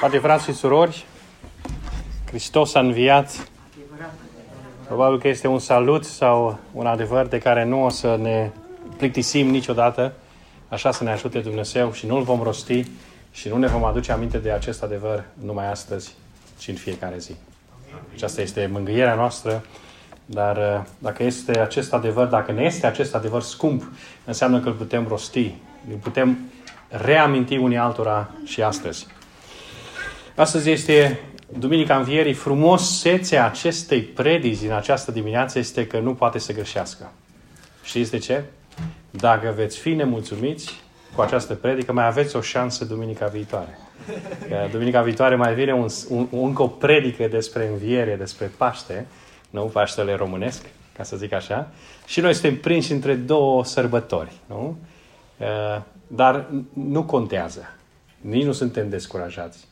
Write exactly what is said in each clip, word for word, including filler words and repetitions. Adevărați și surori, Hristos a înviat. Probabil că este un salut sau un adevăr de care nu o să ne plictisim niciodată. Așa să ne ajute Dumnezeu și nu-l vom rosti și nu ne vom aduce aminte de acest adevăr numai astăzi, ci în fiecare zi. Aceasta este mângâierea noastră, dar dacă este acest adevăr, dacă ne este acest adevăr scump, înseamnă că îl putem rosti, îl putem reaminti unii altora și astăzi. Astăzi este Duminica Învierii. Frumosețea acestei predici din această dimineață este că nu poate să greșească. Știți de ce? Dacă veți fi nemulțumiți cu această predică, mai aveți o șansă duminica viitoare. Că duminica viitoare mai vine un, un, încă o predică despre înviere, despre Paște, nu? Paștele românesc, ca să zic așa. Și noi suntem prinși între două sărbători, nu? Dar nu contează. Nici nu suntem descurajați.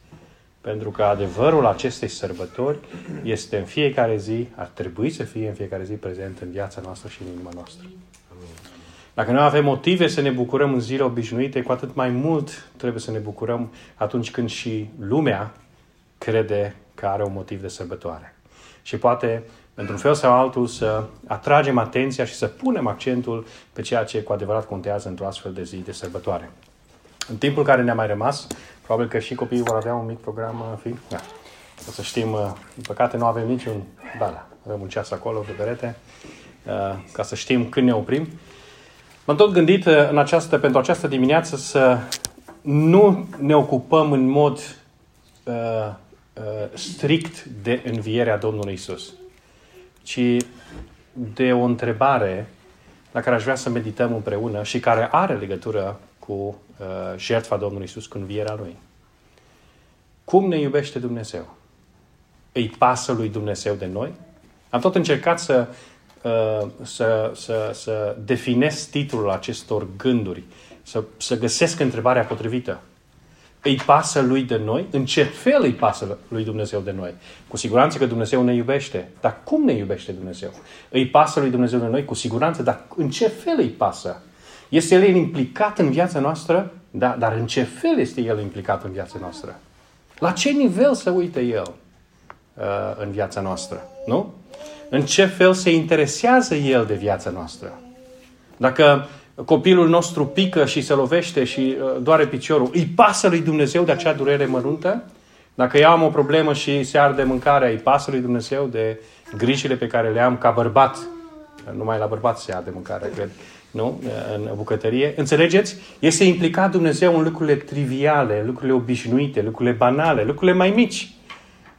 Pentru că adevărul acestei sărbători este în fiecare zi, ar trebui să fie în fiecare zi prezent în viața noastră și în inima noastră. Dacă noi avem motive să ne bucurăm în zile obișnuite, cu atât mai mult trebuie să ne bucurăm atunci când și lumea crede că are un motiv de sărbătoare. Și poate, într-un fel sau altul, să atragem atenția și să punem accentul pe ceea ce cu adevărat contează într-o astfel de zi de sărbătoare. În timpul care ne-a mai rămas, probabil că și copiii vor avea un mic program fi. Da. O să știm, din păcate nu avem niciun... Da, da, avem un ceas acolo, pe perete, ca să știm când ne oprim. M-am tot gândit în această, pentru această dimineață să nu ne ocupăm în mod uh, uh, strict de învierea Domnului Iisus, ci de o întrebare la care aș vrea să medităm împreună și care are legătură cu uh, jertfa Domnului Iisus, cu învierea Lui. Cum ne iubește Dumnezeu? Îi pasă lui Dumnezeu de noi? Am tot încercat să... Să, să, să definesc titlul acestor gânduri, să, să găsesc întrebarea potrivită. Îi pasă lui de noi? În ce fel îi pasă lui Dumnezeu de noi? Cu siguranță că Dumnezeu ne iubește. Dar cum ne iubește Dumnezeu? Îi pasă lui Dumnezeu de noi? Cu siguranță, dar în ce fel îi pasă? Este El implicat în viața noastră? Da, dar în ce fel este El implicat în viața noastră? La ce nivel se uită El uh, în viața noastră? Nu? În ce fel se interesează El de viața noastră? Dacă copilul nostru pică și se lovește și doare piciorul, îi pasă lui Dumnezeu de acea durere măruntă? Dacă eu am o problemă și se arde mâncarea, îi pasă lui Dumnezeu de grijile pe care le am ca bărbat? Numai la bărbat se arde mâncarea, cred, nu? În bucătărie. Înțelegeți? Este implicat Dumnezeu în lucrurile triviale, lucrurile obișnuite, lucrurile banale, lucrurile mai mici.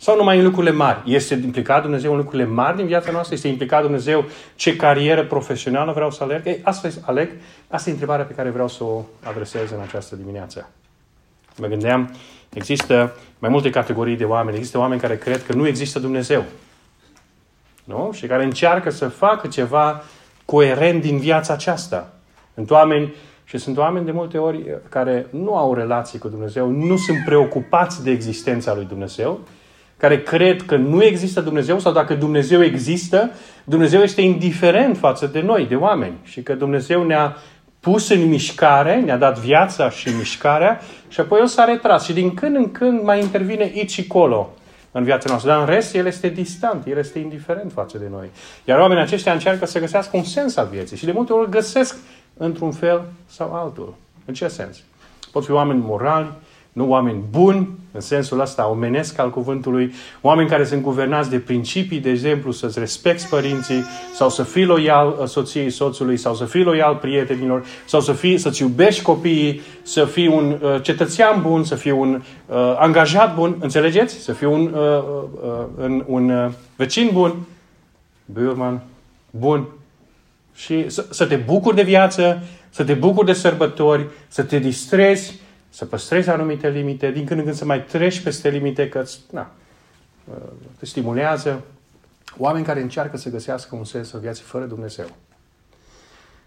Sau numai în lucrurile mari? Este implicat Dumnezeu în lucrurile mari din viața noastră? Este implicat Dumnezeu ce carieră profesională vreau să alerg? Ei, asta aleg. Asta e întrebarea pe care vreau să o adresez în această dimineață. Mă gândeam, există mai multe categorii de oameni. Există oameni care cred că nu există Dumnezeu. Nu? Și care încearcă să facă ceva coerent din viața aceasta. Sunt oameni, și sunt oameni de multe ori care nu au relații cu Dumnezeu, nu sunt preocupați de existența lui Dumnezeu, care cred că nu există Dumnezeu sau dacă Dumnezeu există, Dumnezeu este indiferent față de noi, de oameni. Și că Dumnezeu ne-a pus în mișcare, ne-a dat viața și mișcarea și apoi El s-a retras. Și din când în când mai intervine aici și colo în viața noastră. Dar în rest, El este distant, El este indiferent față de noi. Iar oamenii aceștia încearcă să găsească un sens al vieții și de multe ori găsesc într-un fel sau altul. În ce sens? Pot fi oameni morali, nu oameni buni, în sensul ăsta omenesc al cuvântului, oameni care sunt guvernați de principii, de exemplu, să-ți respecti părinții, sau să fii loial soției, soțului, sau să fii loial prietenilor, sau să fii, să-ți iubești copiii, să fii un uh, cetățean bun, să fii un uh, angajat bun, înțelegeți? Să fii un, uh, uh, uh, un uh, vecin bun, biurman bun, și să, să te bucuri de viață, să te bucuri de sărbători, să te distrezi, să păstrezi anumite limite, din când în când să mai treci peste limite, că na, te stimulează. Oameni care încearcă să găsească un sens în viață fără Dumnezeu.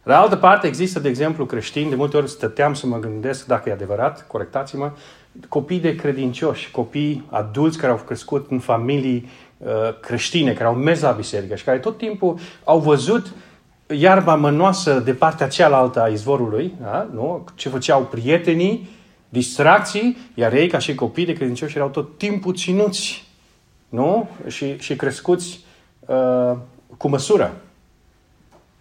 De altă parte, există, de exemplu, creștini, de multe ori stăteam să mă gândesc, dacă e adevărat, corectați-mă, copii de credincioși, copii adulți care au crescut în familii uh, creștine, care au mers la biserică și care tot timpul au văzut iarba mănoasă de partea cealaltă a izvorului, da? Nu? Ce făceau prietenii, distracții, iar ei, ca și copii de credincioși, erau tot timpul ținuți, nu? Și, și crescuți uh, cu măsură.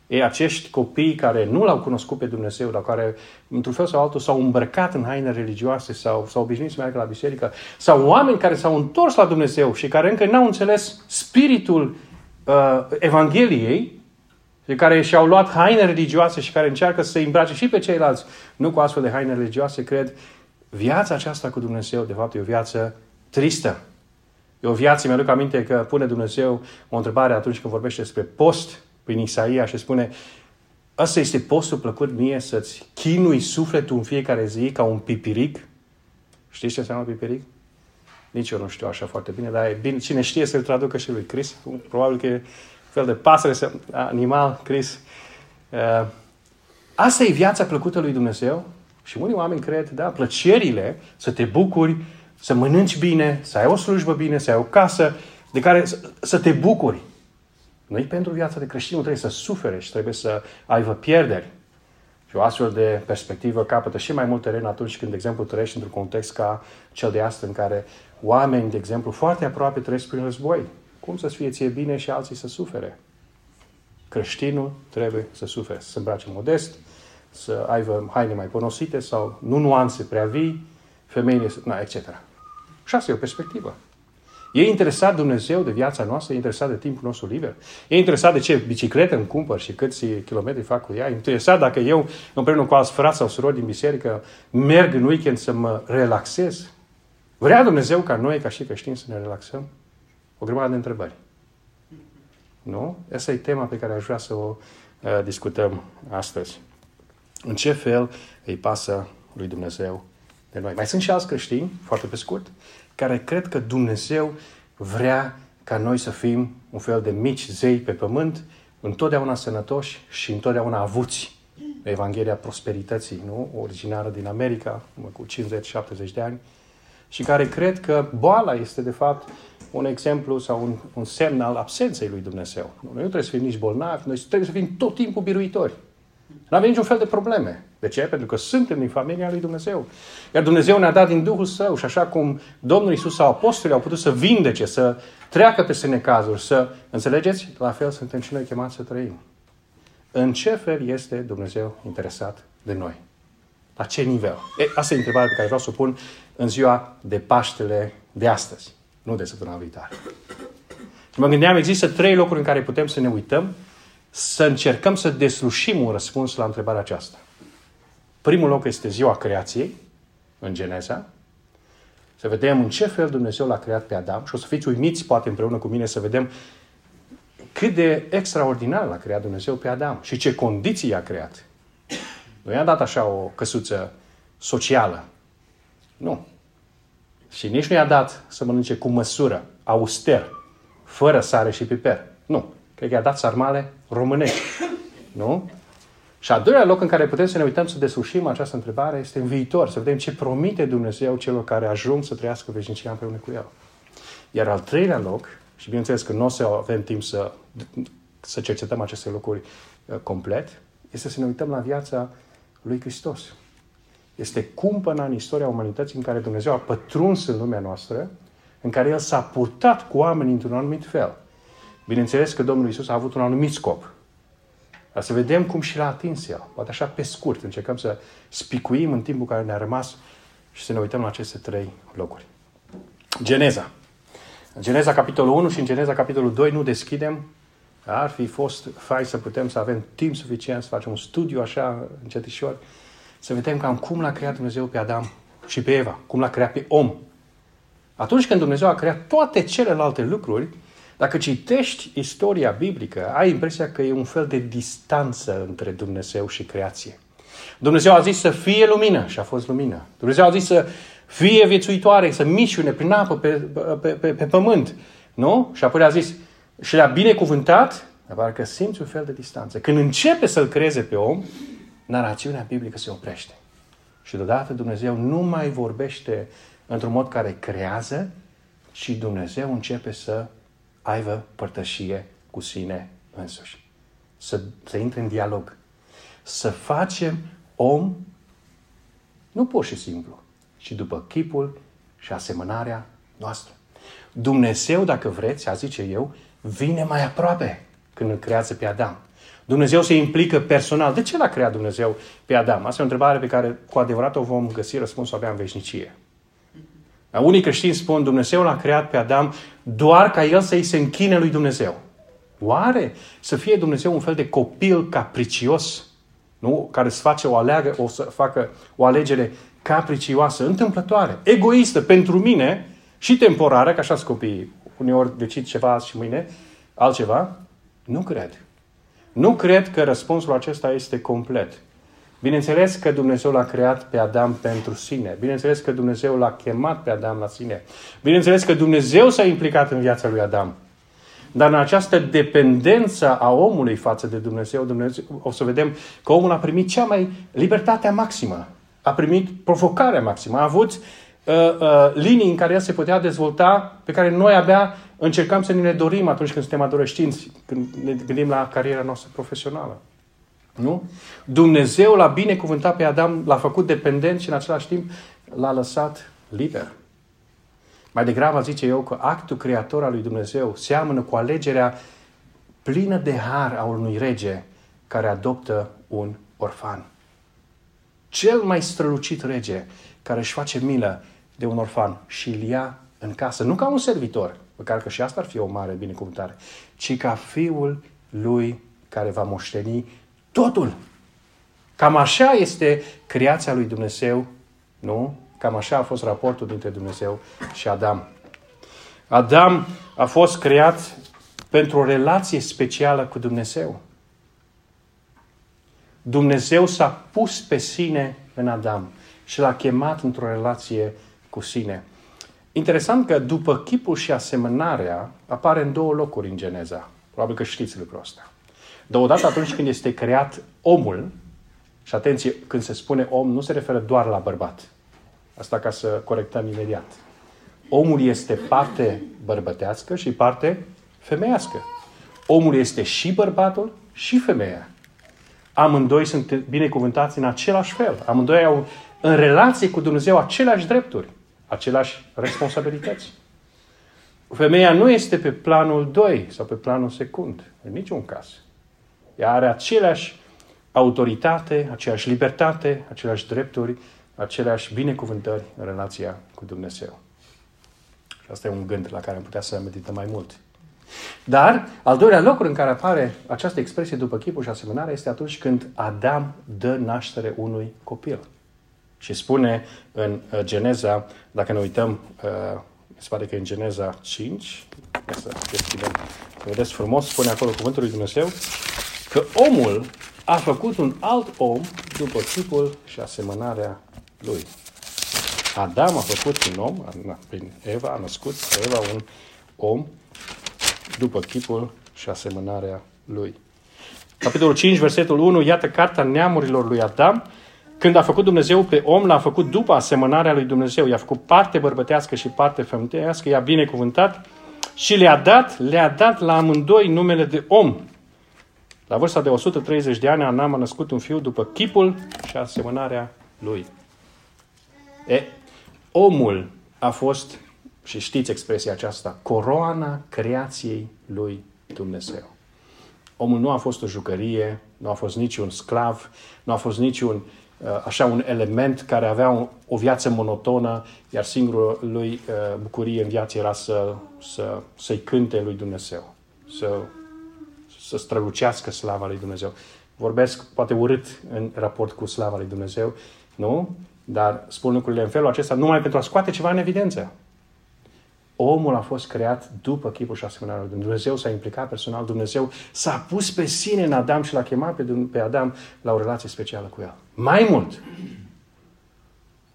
Ei, acești copii care nu l-au cunoscut pe Dumnezeu, dar care, într-un fel sau altul, s-au îmbrăcat în haine religioase, sau s-au obișnuit să meargă la biserică, sau oameni care s-au întors la Dumnezeu și care încă n-au înțeles spiritul uh, Evangheliei, și care și-au luat haine religioase și care încearcă să îmbrace și pe ceilalți, nu cu astfel de haine religioase, cred, viața aceasta cu Dumnezeu, de fapt, e o viață tristă. E o viață, mi-aduc aminte că pune Dumnezeu o întrebare atunci când vorbește despre post, prin Isaia, și spune: ăsta este postul plăcut mie, să-ți chinui sufletul în fiecare zi ca un pipiric? Știți ce înseamnă pipiric? Nici eu nu știu așa foarte bine, dar e bine. Cine știe să-l traducă și lui Chris. Probabil că e fel de pasăre, animal, Chris. Asta e viața plăcută lui Dumnezeu? Și unii oameni cred, da, plăcerile, să te bucuri, să mănânci bine, să ai o slujbă bine, să ai o casă, de care să te bucuri. Noi pentru viața de creștin nu trebuie să sufere și trebuie să aibă pierderi. Și o astfel de perspectivă capătă și mai mult teren atunci când, de exemplu, trăiești într-un context ca cel de astăzi, în care oameni, de exemplu, foarte aproape trăiesc prin război. Cum să-ți fie ție bine și alții să sufere? Creștinul trebuie să sufere, să se îmbrace modest, să aibă haine mai ponosite sau nu nuanțe prea vii, femeile, na, et cetera. Și asta e o perspectivă. E interesat Dumnezeu de viața noastră, e interesat de timpul nostru liber, e interesat de ce bicicletă îmi cumpăr și câți kilometri fac cu ea, e interesat dacă eu, împreună cu alți frați sau surori din biserică, merg în weekend să mă relaxez. Vrea Dumnezeu ca noi, ca și creștini, să ne relaxăm? O grămadă de întrebări. Nu? Asta e tema pe care aș vrea să o uh, discutăm astăzi. În ce fel îi pasă lui Dumnezeu de noi? Mai sunt și alți creștini, foarte pe scurt, care cred că Dumnezeu vrea ca noi să fim un fel de mici zei pe pământ, întotdeauna sănătoși și întotdeauna avuți. Evanghelia prosperității, nu? Originară din America, cu cincizeci șaptezeci de ani, și care cred că boala este, de fapt, un exemplu sau un, un semn al absenței lui Dumnezeu. Noi nu trebuie să fim nici bolnavi, noi trebuie să fim tot timpul biruitori. Nu avem niciun fel de probleme. De ce? Pentru că suntem din familia lui Dumnezeu. Iar Dumnezeu ne-a dat din Duhul Său și așa cum Domnul Iisus sau apostolii au putut să vindece, să treacă peste necazuri, să înțelegeți, la fel suntem și noi chemați să trăim. În ce fel este Dumnezeu interesat de noi? La ce nivel? E, asta e întrebarea pe care vreau să o pun în ziua de Paștele de astăzi, nu de săptămâna viitoare. Și mă gândeam, există trei locuri în care putem să ne uităm, să încercăm să deslușim un răspuns la întrebarea aceasta. Primul loc este ziua creației, în Geneza. Să vedem în ce fel Dumnezeu l-a creat pe Adam. Și o să fiți uimiți, poate împreună cu mine, să vedem cât de extraordinar l-a creat Dumnezeu pe Adam și ce condiții i-a creat. Nu i-a dat așa o căsuță socială. Nu. Și nici nu i-a dat să mănânce cu măsură, auster, fără sare și piper. Nu. Cred că i-a dat sarmale românești. Nu? Și al doilea loc în care putem să ne uităm, să deslușim această întrebare, este în viitor. Să vedem ce promite Dumnezeu celor care ajung să trăiască veșnicia împreună cu El. Iar al treilea loc, și bineînțeles că nu o să avem timp să, să cercetăm aceste lucruri complet, este să ne uităm la viața lui Christos. Este cumpăna în istoria umanității în care Dumnezeu a pătruns în lumea noastră, în care El s-a purtat cu oamenii într-un anumit fel. Bineînțeles că Domnul Iisus a avut un anumit scop. Dar să vedem cum și l-a atins El. Poate așa pe scurt încercăm să spicuim în timpul care ne-a rămas și să ne uităm la aceste trei locuri. Geneza. În Geneza capitolul unu și în Geneza capitolul doi nu deschidem. Ar fi fost fain să putem să avem timp suficient să facem un studiu așa încetișor. Să vedem cam cum l-a creat Dumnezeu pe Adam și pe Eva. Cum l-a creat pe om. Atunci când Dumnezeu a creat toate celelalte lucruri, dacă citești istoria biblică, ai impresia că e un fel de distanță între Dumnezeu și creație. Dumnezeu a zis să fie lumină și a fost lumină. Dumnezeu a zis să fie viețuitoare, să mișune prin apă pe, pe, pe, pe pământ. Nu? Și apoi a zis și le-a binecuvântat, dar parcă simți un fel de distanță. Când începe să-l creeze pe om, narațiunea biblică se oprește. Și deodată Dumnezeu nu mai vorbește într-un mod care creează, ci Dumnezeu începe să aibă părtășie cu sine însuși. să, să intre în dialog. Să facem om, nu pur și simplu, ci după chipul și asemănarea noastră. Dumnezeu, dacă vreți, a zice eu, vine mai aproape când îl creează pe Adam. Dumnezeu se implică personal. De ce l-a creat Dumnezeu pe Adam? Asta e o întrebare pe care cu adevărat o vom găsi răspunsul abia în veșnicie. Unii creștini spun, Dumnezeu l-a creat pe Adam doar ca el să-i se închine lui Dumnezeu. Oare să fie Dumnezeu un fel de copil capricios, nu? Care să face o aleagă, o să facă o alegere capricioasă, întâmplătoare, egoistă pentru mine și temporară, că așa sunt copiii. Uneori decid ceva și mâine altceva. Nu cred. Nu cred că răspunsul acesta este complet. Bineînțeles că Dumnezeu l-a creat pe Adam pentru sine. Bineînțeles că Dumnezeu l-a chemat pe Adam la sine. Bineînțeles că Dumnezeu s-a implicat în viața lui Adam. Dar în această dependență a omului față de Dumnezeu, Dumnezeu, o să vedem că omul a primit cea mai libertatea maximă. A primit provocarea maximă. A avut uh, uh, linii în care el se putea dezvolta, pe care noi abia încercam să ne le dorim atunci când suntem adolescenți, când ne gândim la cariera noastră profesională. Nu? Dumnezeu l-a binecuvântat pe Adam, l-a făcut dependent și în același timp l-a lăsat liber. Mai degrabă zice eu că actul creator al lui Dumnezeu seamănă cu alegerea plină de har a unui rege care adoptă un orfan. Cel mai strălucit rege care își face milă de un orfan și îl ia în casă, nu ca un servitor, măcar că și asta ar fi o mare binecuvântare, ci ca fiul lui care va moșteni totul. Cam așa este creația lui Dumnezeu, nu? Cam așa a fost raportul dintre Dumnezeu și Adam. Adam a fost creat pentru o relație specială cu Dumnezeu. Dumnezeu s-a pus pe sine în Adam și l-a chemat într-o relație cu sine. Interesant că după chipul și asemănarea apare în două locuri în Geneza. Probabil că știți lucrul ăsta. Dar odată atunci când este creat omul, și atenție, când se spune om, nu se referă doar la bărbat. Asta ca să corectăm imediat. Omul este parte bărbătească și parte femeiască. Omul este și bărbatul și femeia. Amândoi sunt binecuvântați în același fel. Amândoi au în relație cu Dumnezeu aceleași drepturi, aceleași responsabilități. Femeia nu este pe planul doi sau pe planul secund, în niciun caz. Ea are aceleași autoritate, aceeași libertate, aceleași drepturi, aceleași binecuvântări în relația cu Dumnezeu. Și asta e un gând la care am putea să medităm mai mult. Dar al doilea loc în care apare această expresie după chipul și asemănare este atunci când Adam dă naștere unui copil. Și spune în Geneza, dacă ne uităm, mi se pare că e în Geneza cinci, să deschidem, să vedeți frumos, spune acolo cuvântul lui Dumnezeu, că omul a făcut un alt om după chipul și asemănarea lui. Adam a făcut un om, prin Eva a născut Eva un om după chipul și asemănarea lui. Capitolul cinci, versetul unu, iată carta neamurilor lui Adam. Când a făcut Dumnezeu pe om, l-a făcut după asemănarea lui Dumnezeu. I-a făcut parte bărbătească și parte femeiască, i-a binecuvântat și le-a dat, le-a dat la amândoi numele de om. La vârsta de o sută treizeci de ani, Adam a născut un fiu după chipul și asemănarea lui. E, omul a fost, și știți expresia aceasta, coroana creației lui Dumnezeu. Omul nu a fost o jucărie, nu a fost niciun sclav, nu a fost niciun așa un element care avea o viață monotonă, iar singurul lui bucurie în viață era să, să, să-i cânte lui Dumnezeu, să să strălucească slava lui Dumnezeu. Vorbesc poate urât în raport cu slava lui Dumnezeu, nu? Dar spun lucrurile în felul acesta numai pentru a scoate ceva în evidență. Omul a fost creat după chipul și asemănarea lui Dumnezeu, s-a implicat personal, Dumnezeu s-a pus pe sine în Adam și l-a chemat pe Adam la o relație specială cu el. Mai mult,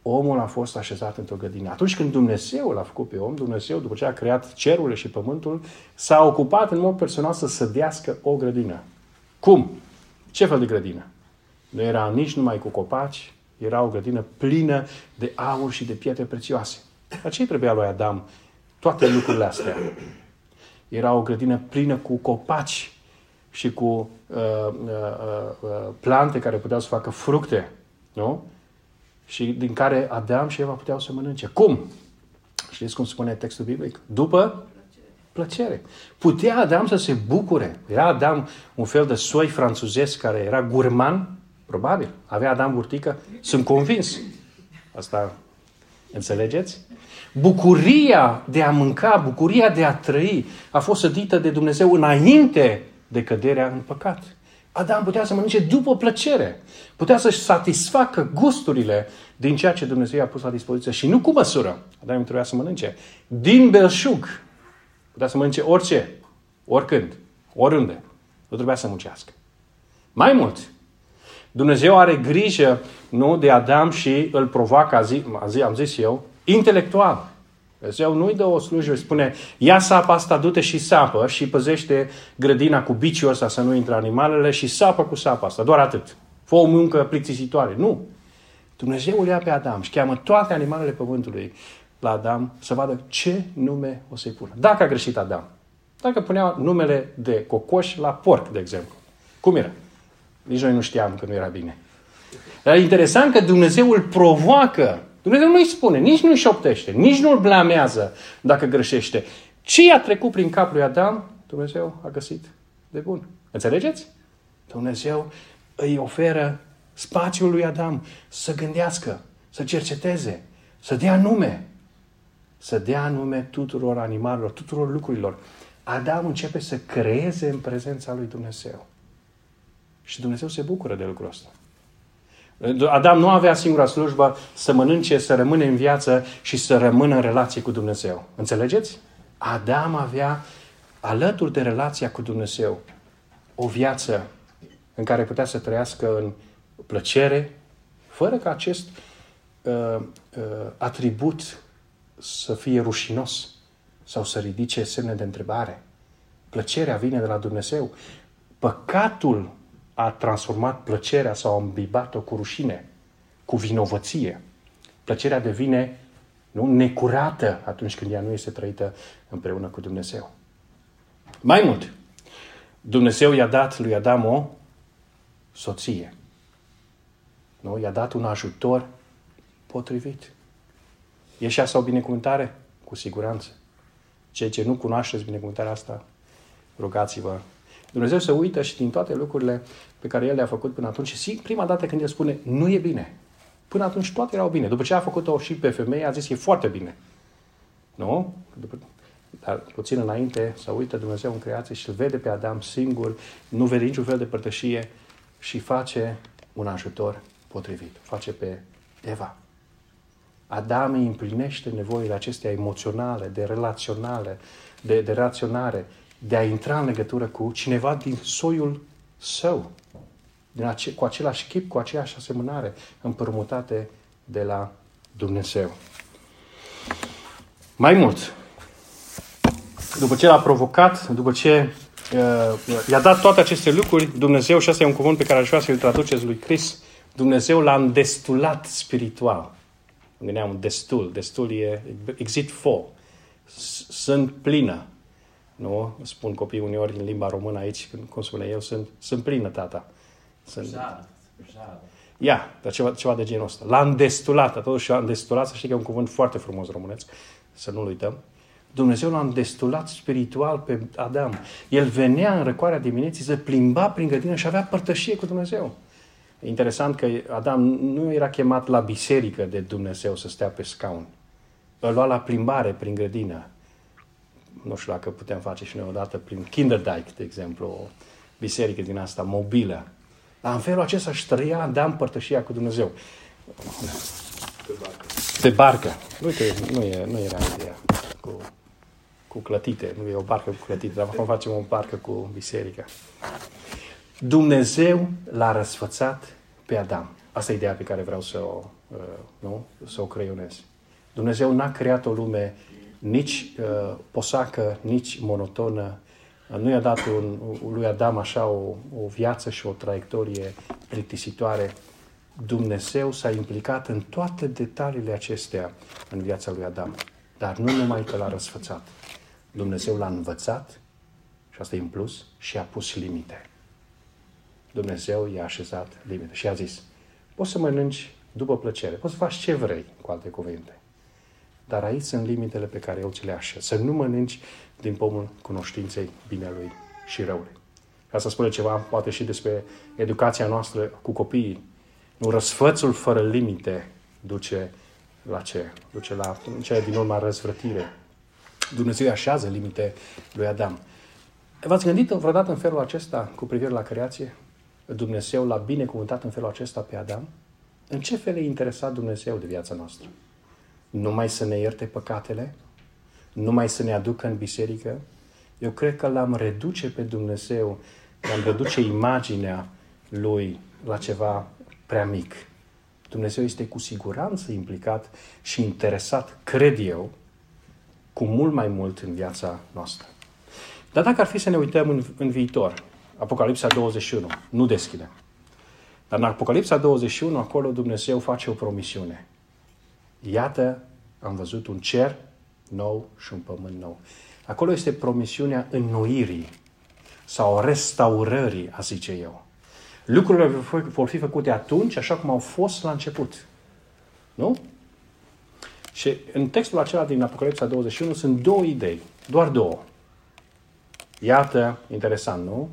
omul a fost așezat într-o grădină. Atunci când Dumnezeu l-a făcut pe om, Dumnezeu, după ce a creat cerurile și pământul, s-a ocupat în mod personal să sădească o grădină. Cum? Ce fel de grădină? Nu era nici numai cu copaci, era o grădină plină de aur și de pietre prețioase. Dar ce trebuia lui Adam toate lucrurile astea? Era o grădină plină cu copaci și cu uh, uh, plante care puteau să facă fructe, nu? Și din care Adam și Eva puteau să mănânce. Cum? Știți cum spune textul biblic? După plăcere. Putea Adam să se bucure. Era Adam un fel de soi franțuzesc care era gurman, probabil. Avea Adam burtică, sunt convins. Asta înțelegeți? Bucuria de a mânca, bucuria de a trăi a fost sădită de Dumnezeu înainte de căderea în păcat. Adam putea să mănânce după plăcere. Putea să-și satisfacă gusturile din ceea ce Dumnezeu i-a pus la dispoziție. Și nu cu măsură. Adam trebuia să mănânce din belșug. Putea să mănânce orice, oricând, oriunde. Nu trebuia să muncească. Mai mult, Dumnezeu are grijă, nu, de Adam și îl provoacă, am zis eu, intelectual. Dumnezeu nu-i dă o slujbă, spune, ia sapa asta, du-te și sapă și păzește grădina cu biciul ăsta să nu intre animalele și sapă cu sapa asta, doar atât. Fă o muncă plictisitoare. Nu. Dumnezeu îl ia pe Adam și cheamă toate animalele pământului la Adam să vadă ce nume o să-i pună. Dacă a greșit Adam, dacă punea numele de cocoș la porc, de exemplu, cum era? Nici noi nu știam că nu era bine. Dar e interesant că Dumnezeu îl provoacă. Dumnezeu nu-i spune, nici nu-i șoptește, nici nu-l blamează dacă greșește. Ce i-a trecut prin capul lui Adam, Dumnezeu a găsit de bun. Înțelegeți? Dumnezeu îi oferă spațiul lui Adam să gândească, să cerceteze, să dea nume. Să dea nume tuturor animalelor, tuturor lucrurilor. Adam începe să creeze în prezența lui Dumnezeu. Și Dumnezeu se bucură de lucrul ăsta. Adam nu avea singura slujbă să mănânce, să rămână în viață și să rămână în relație cu Dumnezeu. Înțelegeți? Adam avea, alături de relația cu Dumnezeu, o viață în care putea să trăiască în plăcere, fără ca acest uh, uh, atribut să fie rușinos sau să ridice semne de întrebare. Plăcerea vine de la Dumnezeu. Păcatul a transformat plăcerea sau a îmbibat-o cu rușine, cu vinovăție. Plăcerea devine, nu, necurată atunci când ea nu este trăită împreună cu Dumnezeu. Mai mult, Dumnezeu i-a dat lui Adam o soție. Nu? I-a dat un ajutor potrivit. E și asta o binecuvântare? Cu siguranță. Cei ce nu cunoașteți binecuvântarea asta, rugați-vă. Dumnezeu se uită și din toate lucrurile pe care El le-a făcut până atunci. Și prima dată când El spune, nu e bine. Până atunci toate erau bine. După ce a făcut-o și pe femeie, a zis, e foarte bine. Nu? Dar puțin înainte se uită Dumnezeu în creație și îl vede pe Adam singur, nu vede niciun fel de părtășie și face un ajutor potrivit. Face pe Eva. Adam îi împlinește nevoile acestea emoționale, de relaționale, de, de raționare, de a intra în legătură cu cineva din soiul său, din ace- cu același chip, cu aceeași asemănare, împărmutate de la Dumnezeu. Mai mult, după ce l-a provocat, după ce uh, i-a dat toate aceste lucruri, Dumnezeu, și asta e un cuvânt pe care aș vrea să-l traduceți lui Chris, Dumnezeu l-a îndestulat spiritual. Îmi gândeam destul, destul e exit full, sunt plină. Nu? Spun copiii uneori în limba română aici, cum spune eu, sunt, sunt plină, tata. Sunt... Ia, dar ceva, ceva de genul ăsta. L-a îndestulat, totuși l-a îndestulat, să știi că e un cuvânt foarte frumos românesc, să nu-l uităm. Dumnezeu l-a îndestulat spiritual pe Adam. El venea în răcoarea dimineții, se plimba prin grădină și avea părtășie cu Dumnezeu. E interesant că Adam nu era chemat la biserică de Dumnezeu să stea pe scaun. Îl lua la plimbare prin grădină. Nu știu dacă putem face și noi odată prin Kinderdijk, de exemplu, o biserică din asta, mobilă. Dar în felul acesta își trăia Adam părtășia cu Dumnezeu. Pe barcă. Pe barcă. Uite, nu, e, nu era ideea cu, cu clătite. Nu e o barcă cu clătite, dar acum facem o barcă cu biserica. Dumnezeu l-a răsfățat pe Adam. Asta e ideea pe care vreau să o, nu? Să o creionez. Dumnezeu n-a creat o lume nici uh, posacă, nici monotonă. Nu i-a dat un, lui Adam așa o, o viață și o traiectorie plictisitoare. Dumnezeu s-a implicat în toate detaliile acestea în viața lui Adam. Dar nu numai că l-a răsfățat. Dumnezeu l-a învățat și și asta e în plus, și a pus limite. Dumnezeu i-a așezat limite și a zis, poți să mănânci după plăcere, poți să faci ce vrei, cu alte cuvinte. Dar aici sunt limitele pe care eu ți le așez. Să nu mănânci din pomul cunoștinței binelui și răului. Ca să spune ceva, poate și despre educația noastră cu copiii. Nu, răsfățul fără limite duce la ce? Duce la cea din urma răzvrătire. Dumnezeu așează limite lui Adam. V-ați gândit vreodată în felul acesta cu privire la creație? Dumnezeu l-a binecuvântat în felul acesta pe Adam? În ce fel e interesat Dumnezeu de viața noastră? Numai să ne ierte păcatele? Numai să ne aducă în biserică? Eu cred că l-am reduce pe Dumnezeu, l-am reduce imaginea lui la ceva prea mic. Dumnezeu este cu siguranță implicat și interesat, cred eu, cu mult mai mult în viața noastră. Dar dacă ar fi să ne uităm în, în viitor, Apocalipsa douăzeci și unu, nu deschidem. Dar în Apocalipsa douăzeci și unu, acolo Dumnezeu face o promisiune. Iată, am văzut un cer nou și un pământ nou. Acolo este promisiunea înnoirii sau restaurării, a zice eu. Lucrurile vor fi făcute atunci, așa cum au fost la început. Nu? Și în textul acela din Apocalipsa douăzeci și unu sunt două idei, doar două. Iată, interesant, nu?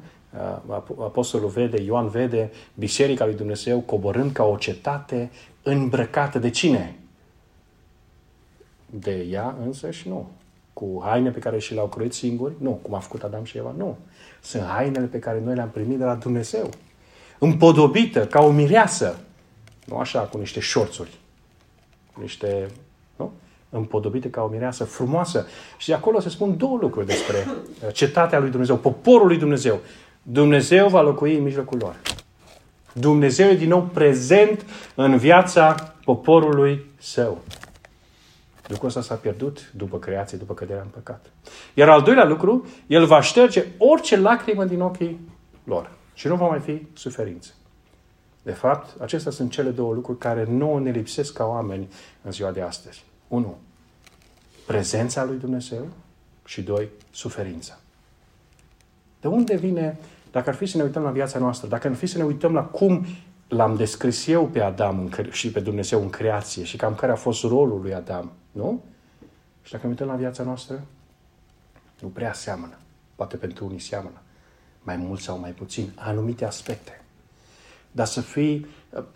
Apostolul vede, Ioan vede biserica lui Dumnezeu coborând ca o cetate îmbrăcată de cine? De ea însăși nu. Cu haine pe care și le-au croit singuri? Nu. Cum a făcut Adam și Eva? Nu. Sunt hainele pe care noi le-am primit de la Dumnezeu. Împodobită, ca o mireasă. Nu așa, cu niște șorțuri. Niște, nu? Împodobită ca o mireasă frumoasă. Și acolo se spun două lucruri despre cetatea lui Dumnezeu, poporul lui Dumnezeu. Dumnezeu va locui în mijlocul lor. Dumnezeu e din nou prezent în viața poporului său. Lucrul ăsta s-a pierdut după creație, după căderea în păcat. Iar al doilea lucru, El va șterge orice lacrimă din ochii lor. Și nu va mai fi suferință. De fapt, acestea sunt cele două lucruri care nouă ne lipsesc ca oameni în ziua de astăzi. Unu, prezența lui Dumnezeu și doi, suferința. De unde vine, dacă ar fi să ne uităm la viața noastră, dacă ar fi să ne uităm la cum l-am descris eu pe Adam și pe Dumnezeu în creație și cam care a fost rolul lui Adam, nu? Și dacă ne uităm la viața noastră, nu prea seamănă. Poate pentru unii seamănă. Mai mult sau mai puțin, anumite aspecte. Dar să fii,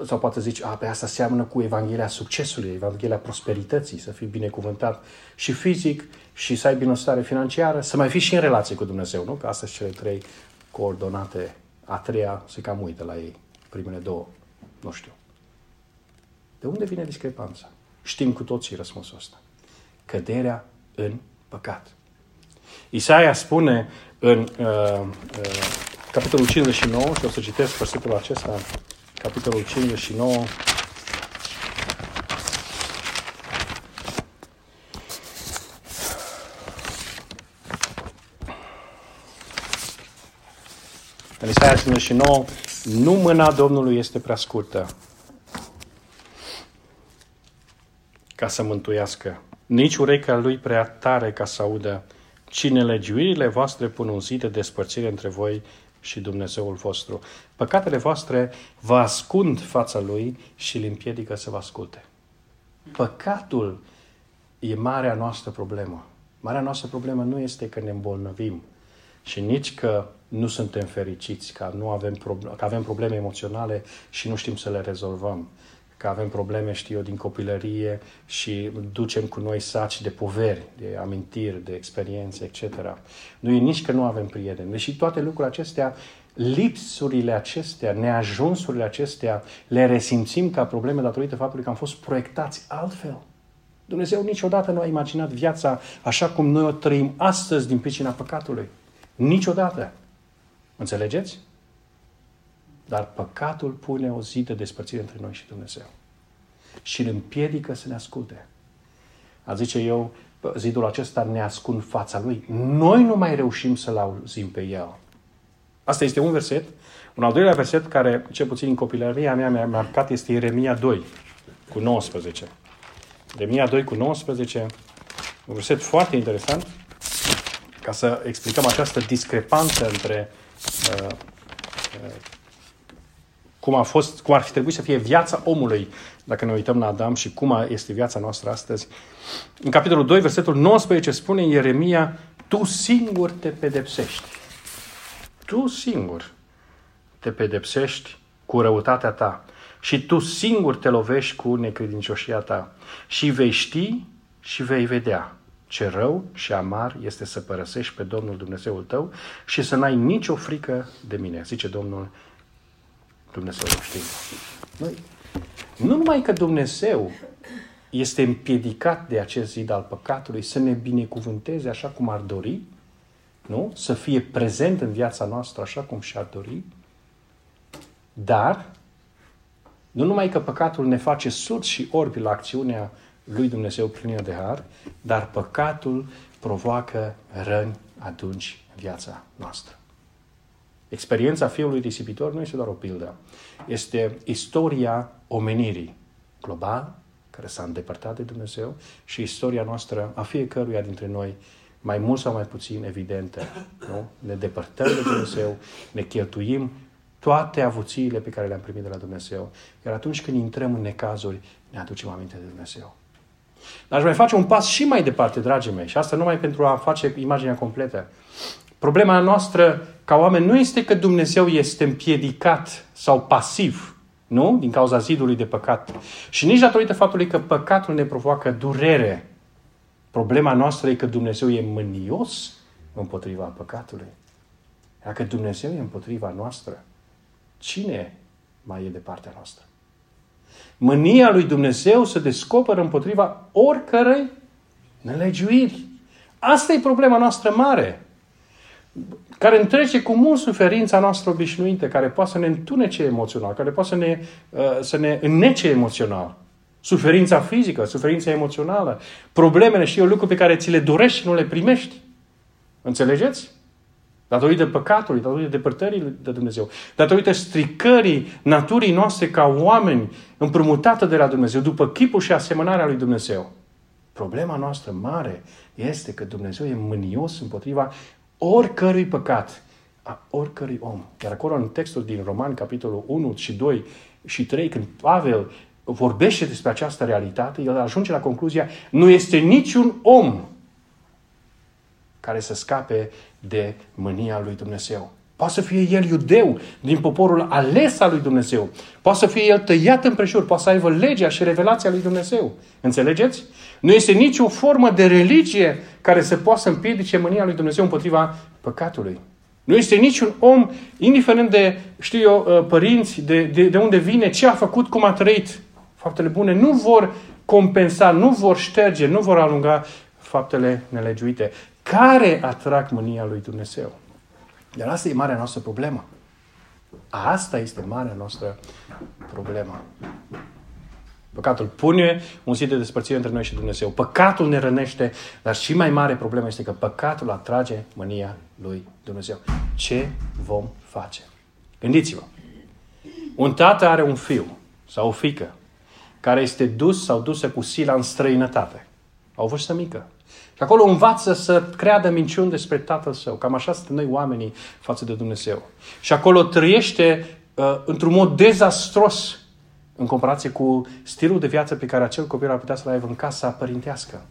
sau poate zici, a, pe asta seamănă cu Evanghelia succesului, Evanghelia prosperității, să fii binecuvântat și fizic și să ai binăstare financiară, să mai fii și în relație cu Dumnezeu, nu? Că astea sunt cele trei coordonate, a treia se cam uită la ei, primele două, nu știu. De unde vine discrepanța? Știm cu toții răspunsul ăsta. Căderea în păcat. Isaia spune în uh, uh, capitolul cincizeci și nouă, și o să citesc versetul acesta, capitolul cincizeci și nouă, în Isaia cincizeci și nouă, nu mâna Domnului este prea scurtă ca să mântuiască, nici urechea lui prea tare ca să audă, ci nelegiuirile voastre pun un zid de despărțire între voi și Dumnezeul vostru. Păcatele voastre vă ascund fața Lui și îl împiedică să vă asculte. Păcatul e marea noastră problemă. Marea noastră problemă nu este că ne îmbolnăvim și nici că nu suntem fericiți, că, nu avem, pro- că avem probleme emoționale și nu știm să le rezolvăm. Că avem probleme, știu eu, din copilărie și ducem cu noi saci de poveri, de amintiri, de experiențe, et cetera. Nu e nici că nu avem prieteni. Deși toate lucrurile acestea, lipsurile acestea, neajunsurile acestea, le resimțim ca probleme datorită faptului că am fost proiectați altfel. Dumnezeu niciodată nu a imaginat viața așa cum noi o trăim astăzi din pricina păcatului. Niciodată. Înțelegeți? Dar păcatul pune o zi de despărțire între noi și Dumnezeu. Și îl împiedică să ne asculte. A zice eu, zidul acesta ne ascund fața lui. Noi nu mai reușim să-l auzim pe el. Asta este un verset. Un al doilea verset care, cel puțin în copilăria mea, mi-a marcat, este Ieremia doi, cu nouăsprezece. Ieremia doi, cu nouăsprezece, un verset foarte interesant, Ca să explicăm această discrepanță între uh, uh, cum a fost, cum ar fi trebuit să fie viața omului, dacă ne uităm la Adam, și cum este viața noastră astăzi. În capitolul doi, versetul nouăsprezece spune Ieremia, tu singur te pedepsești. Tu singur te pedepsești cu răutatea ta și tu singur te lovești cu necredincioșia ta și vei ști și vei vedea ce rău și amar este să părăsești pe Domnul Dumnezeul tău și să n-ai nicio frică de mine, zice Domnul Dumnezeul nostru. Nu numai că Dumnezeu este împiedicat de acest zid al păcatului să ne binecuvânteze așa cum ar dori, nu? Să fie prezent în viața noastră așa cum și-ar dori, dar nu numai că păcatul ne face surzi și orbi la acțiunea lui Dumnezeu plină de har, dar păcatul provoacă răni adânci în viața noastră. Experiența fiului risipitor nu este doar o pildă. Este istoria omenirii global, care s-a îndepărtat de Dumnezeu, și istoria noastră a fiecăruia dintre noi, mai mult sau mai puțin evidentă. Nu? Ne depărtăm de Dumnezeu, ne cheltuim toate avuțiile pe care le-am primit de la Dumnezeu. Iar atunci când intrăm în necazuri, ne aducem aminte de Dumnezeu. Dar aș mai face un pas și mai departe, dragii mei, și asta numai pentru a face imaginea completă. Problema noastră ca oameni nu este că Dumnezeu este împiedicat sau pasiv, nu? Din cauza zidului de păcat. Și nici datorită faptului că păcatul ne provoacă durere. Problema noastră e că Dumnezeu e mânios împotriva păcatului. Dacă Dumnezeu e împotriva noastră, cine mai e de partea noastră? Mânia lui Dumnezeu se descoperă împotriva oricărei nelegiuiri. Asta e problema noastră mare, care întrece cu mult suferința noastră obișnuită, care poate să ne întunece emoțional, care poate să ne, să ne înnece emoțional. Suferința fizică, suferința emoțională, problemele și eu lucruri pe care ți le dorești și nu le primești. Înțelegeți? Datorită păcatului, datorită depărtării de Dumnezeu, datorită stricării naturii noastre ca oameni împrumutată de la Dumnezeu, după chipul și asemănarea lui Dumnezeu. Problema noastră mare este că Dumnezeu e mânios împotriva oricărui păcat, a oricărui om. Iar acolo în textul din Romani, capitolul unu și doi și trei, când Pavel vorbește despre această realitate, el ajunge la concluzia, nu este niciun om care să scape de mânia lui Dumnezeu. Poate să fie el iudeu, din poporul ales al lui Dumnezeu. Poate să fie el tăiat împrejur, poate să aibă legea și revelația lui Dumnezeu. Înțelegeți? Nu este nicio formă de religie care să poată să împiedice mânia lui Dumnezeu împotriva păcatului. Nu este niciun om, indiferent de, știu eu, părinți, de, de, de unde vine, ce a făcut, cum a trăit. Faptele bune nu vor compensa, nu vor șterge, nu vor alunga faptele nelegiuite, care atrag mânia lui Dumnezeu. Dar asta e marea noastră problemă. Asta este marea noastră problemă. Păcatul pune un zid de despărțire între noi și Dumnezeu. Păcatul ne rănește, dar și mai mare problemă este că păcatul atrage mânia lui Dumnezeu. Ce vom face? Gândiți-vă. Un tată are un fiu sau o fiică care este dus sau dusă cu sila în străinătate. Au vârstă mică. Și acolo învață să creadă minciuni despre tatăl său. Cam așa suntem noi oamenii față de Dumnezeu. Și acolo trăiește uh, într-un mod dezastros în comparație cu stilul de viață pe care acel copil ar putea să-l aibă în casa părintească.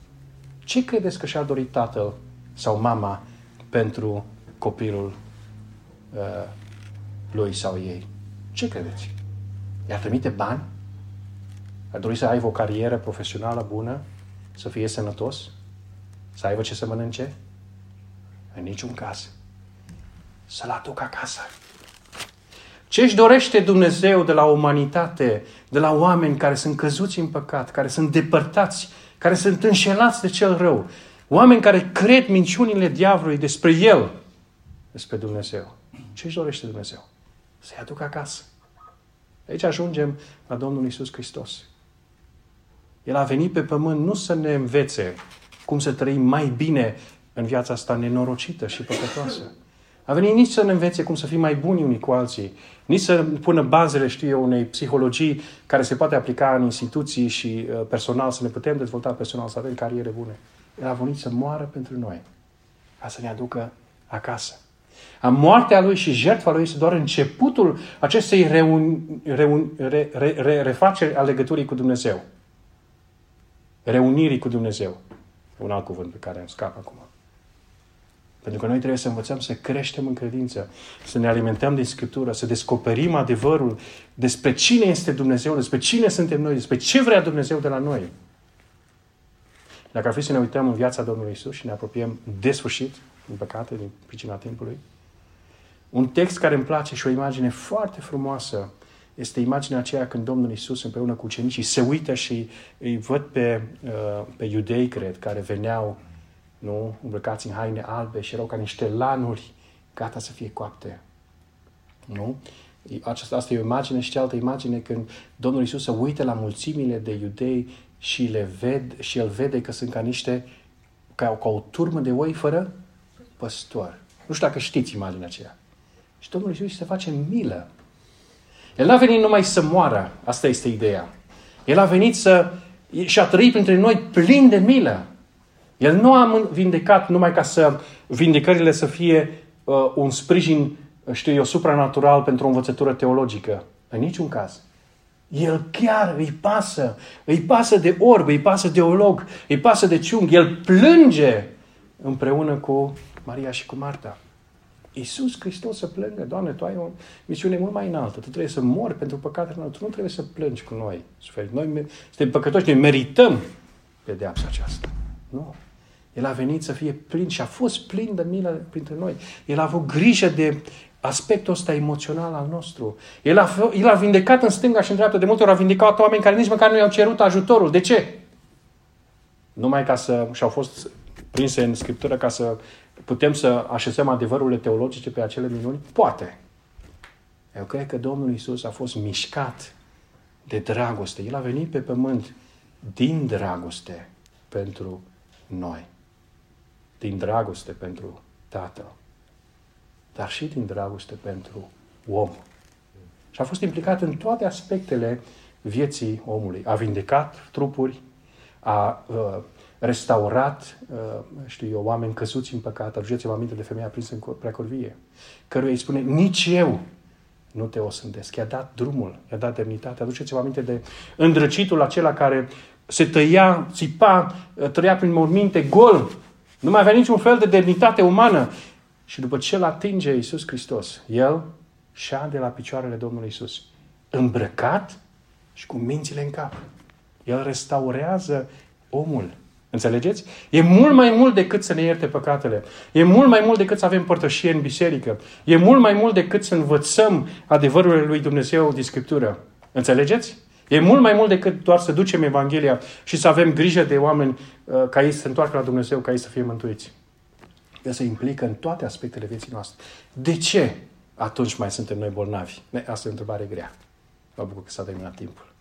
Ce credeți că și-a dorit tatăl sau mama pentru copilul uh, lui sau ei? Ce credeți? I-ar trimite bani? Ar dori să aibă o carieră profesională bună? Să fie sănătos? Să aibă ce să mănânce? În niciun caz. Să-l aduc acasă. Ce-și dorește Dumnezeu de la umanitate, de la oameni care sunt căzuți în păcat, care sunt depărtați, care sunt înșelați de cel rău, oameni care cred minciunile diavolului despre El, despre Dumnezeu? Ce-și dorește Dumnezeu? Să-i aduc acasă. Aici ajungem la Domnul Iisus Hristos. El a venit pe pământ nu să ne învețe cum să trăim mai bine în viața asta nenorocită și păcătoasă. A venit nici să ne învețe cum să fim mai buni unii cu alții, nici să pună bazele, știu eu, unei psihologii care se poate aplica în instituții și personal, să ne putem dezvolta personal, să avem cariere bune. El a venit să moară pentru noi. ca să ne aducă acasă. A moartea Lui și jertfa Lui este doar începutul acestei reun, reun, re, re, re, refaceri a legăturii cu Dumnezeu. Reunirii cu Dumnezeu. Un alt cuvânt pe care îmi scap acum. Pentru că noi trebuie să învățăm să creștem în credință, să ne alimentăm din Scriptură, să descoperim adevărul despre cine este Dumnezeu, despre cine suntem noi, despre ce vrea Dumnezeu de la noi. Dacă ar fi să ne uităm în viața Domnului Iisus și ne apropiem de sfârșit, din păcate, din pricina timpului, un text care îmi place și o imagine foarte frumoasă este imaginea aceea când Domnul Iisus împreună cu ucenicii se uită și îi văd pe, pe iudei, cred, care veneau, nu, îmbrăcați în haine albe și erau ca niște lanuri gata să fie coapte. Nu? Aceasta, asta e o imagine și cealaltă imagine când Domnul Iisus se uită la mulțimile de iudei și le ved, și el vede că sunt ca niște, ca, ca o turmă de oi fără păstor. Nu știu dacă știți imaginea aceea. Și Domnul Iisus se face milă. El n-a venit numai să moară. Asta este ideea. El a venit să și a trăit printre noi plin de milă. El nu a vindecat numai ca să vindecările să fie uh, un sprijin, știu eu, supranatural pentru o învățătură teologică. În niciun caz. El chiar îi pasă. Îi pasă de orb, îi pasă de olog, îi pasă de ciung. El plânge împreună cu Maria și cu Marta. Iisus Hristos să plângă. Doamne, Tu ai o misiune mult mai înaltă. Tu trebuie să mori pentru păcatele noastre. Tu nu trebuie să plângi cu noi. Noi suntem păcătoși, noi merităm pedeapsa aceasta. Nu. El a venit să fie plin și a fost plin de milă printre noi. El a avut grijă de aspectul ăsta emoțional al nostru. El a, el a vindecat în stânga și în dreapta. De multe ori a vindecat oameni care nici măcar nu i-au cerut ajutorul. De ce? Numai ca să... și-au fost prinse în Scriptură ca să putem să așezăm adevărurile teologice pe acele minuni? Poate. Eu cred că Domnul Iisus a fost mișcat de dragoste. El a venit pe pământ din dragoste pentru noi. Din dragoste pentru Tatăl. Dar și din dragoste pentru om. Și a fost implicat în toate aspectele vieții omului. A vindecat trupuri, a uh, restaurat, uh, știu eu, oameni căzuți în păcat. Aduceți-vă aminte de femeia prinsă în preacorvie, căruia îi spune, nici eu nu te osândesc. I-a dat drumul, i-a dat demnitate. Aduceți-vă aminte de îndrăcitul acela care se tăia, țipa, trăia prin morminte gol. Nu mai avea niciun fel de demnitate umană. Și după ce îl atinge Iisus Hristos, el șa de la picioarele Domnului Iisus, îmbrăcat și cu mințile în cap. El restaurează omul. Înțelegeți? E mult mai mult decât să ne ierte păcatele. E mult mai mult decât să avem părtășie în biserică. E mult mai mult decât să învățăm adevărurile lui Dumnezeu din Scriptură. Înțelegeți? E mult mai mult decât doar să ducem Evanghelia și să avem grijă de oameni uh, ca ei să se întoarcă la Dumnezeu, ca ei să fie mântuiți. El se implică în toate aspectele vieții noastre. De ce atunci mai suntem noi bolnavi? Asta e o întrebare grea. Mă bucur că s-a terminat timpul.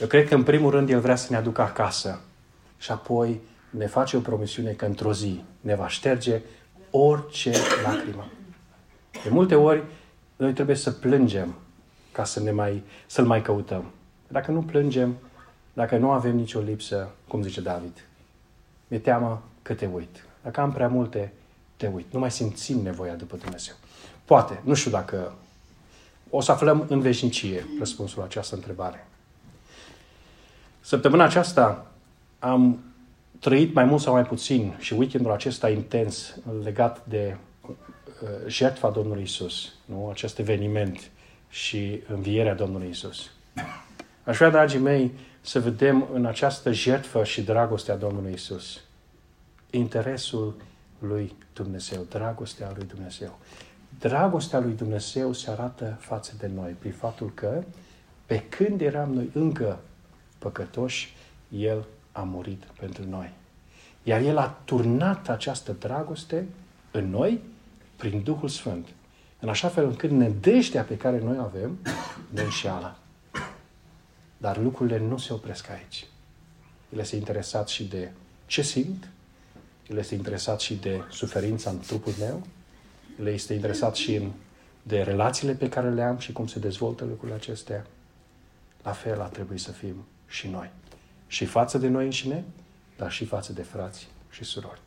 Eu cred că în primul rând El vrea să ne aducă acasă și apoi ne face o promisiune că într-o zi ne va șterge orice lacrimă. De multe ori noi trebuie să plângem ca să ne mai, să-L mai căutăm. Dacă nu plângem, dacă nu avem nicio lipsă, cum zice David, mi-e teamă că te uit. Dacă am prea multe, te uit. Nu mai simțim nevoia după Dumnezeu. Poate, nu știu dacă o să aflăm în veșnicie răspunsul la această întrebare. Săptămâna aceasta am trăit mai mult sau mai puțin și weekendul acesta intens legat de uh, jertfa Domnului Iisus, nu? Acest eveniment și învierea Domnului Iisus. Aș vrea, dragii mei, să vedem în această jertfă și dragostea Domnului Iisus interesul lui Dumnezeu, dragostea lui Dumnezeu. Dragostea lui Dumnezeu se arată față de noi prin faptul că pe când eram noi încă păcătoși, El a murit pentru noi. Iar El a turnat această dragoste în noi prin Duhul Sfânt. În așa fel încât nădejdea pe care noi o avem ne înșeală. Dar lucrurile nu se opresc aici. El este interesat și de ce simt. El este interesat și de suferința în trupul meu. El este interesat și de relațiile pe care le am și cum se dezvoltă lucrurile acestea. La fel ar trebui să fim și noi. Și față de noi înșine, dar și față de frați și surori.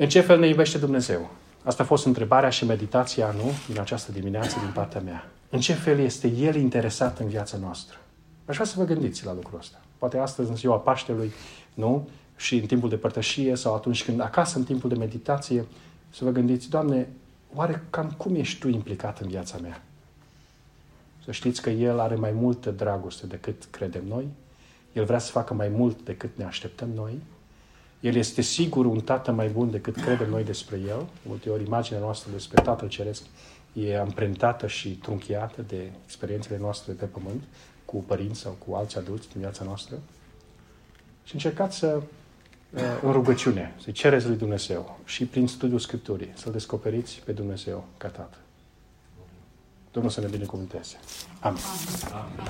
În ce fel ne iubește Dumnezeu? Asta a fost întrebarea și meditația, nu, din această dimineață din partea mea. În ce fel este El interesat în viața noastră? Aș vrea să vă gândiți la lucrul ăsta. Poate astăzi, în ziua Paștelui, nu? Și în timpul de părtășie sau atunci când acasă, în timpul de meditație, să vă gândiți, Doamne, oare cam cum ești Tu implicat în viața mea? Să știți că El are mai multă dragoste decât credem noi. El vrea să facă mai mult decât ne așteptăm noi. El este sigur un tată mai bun decât credem noi despre El. Multe ori imaginea noastră despre Tatăl Ceresc e amprentată și trunchiată de experiențele noastre pe pământ, cu părinți sau cu alți adulți din viața noastră. Și încercați să, în rugăciune, să-i cereți lui Dumnezeu și prin studiul Scripturii să-L descoperiți pe Dumnezeu ca Tată. Domnul să ne binecuvânteze. Amin. Amin.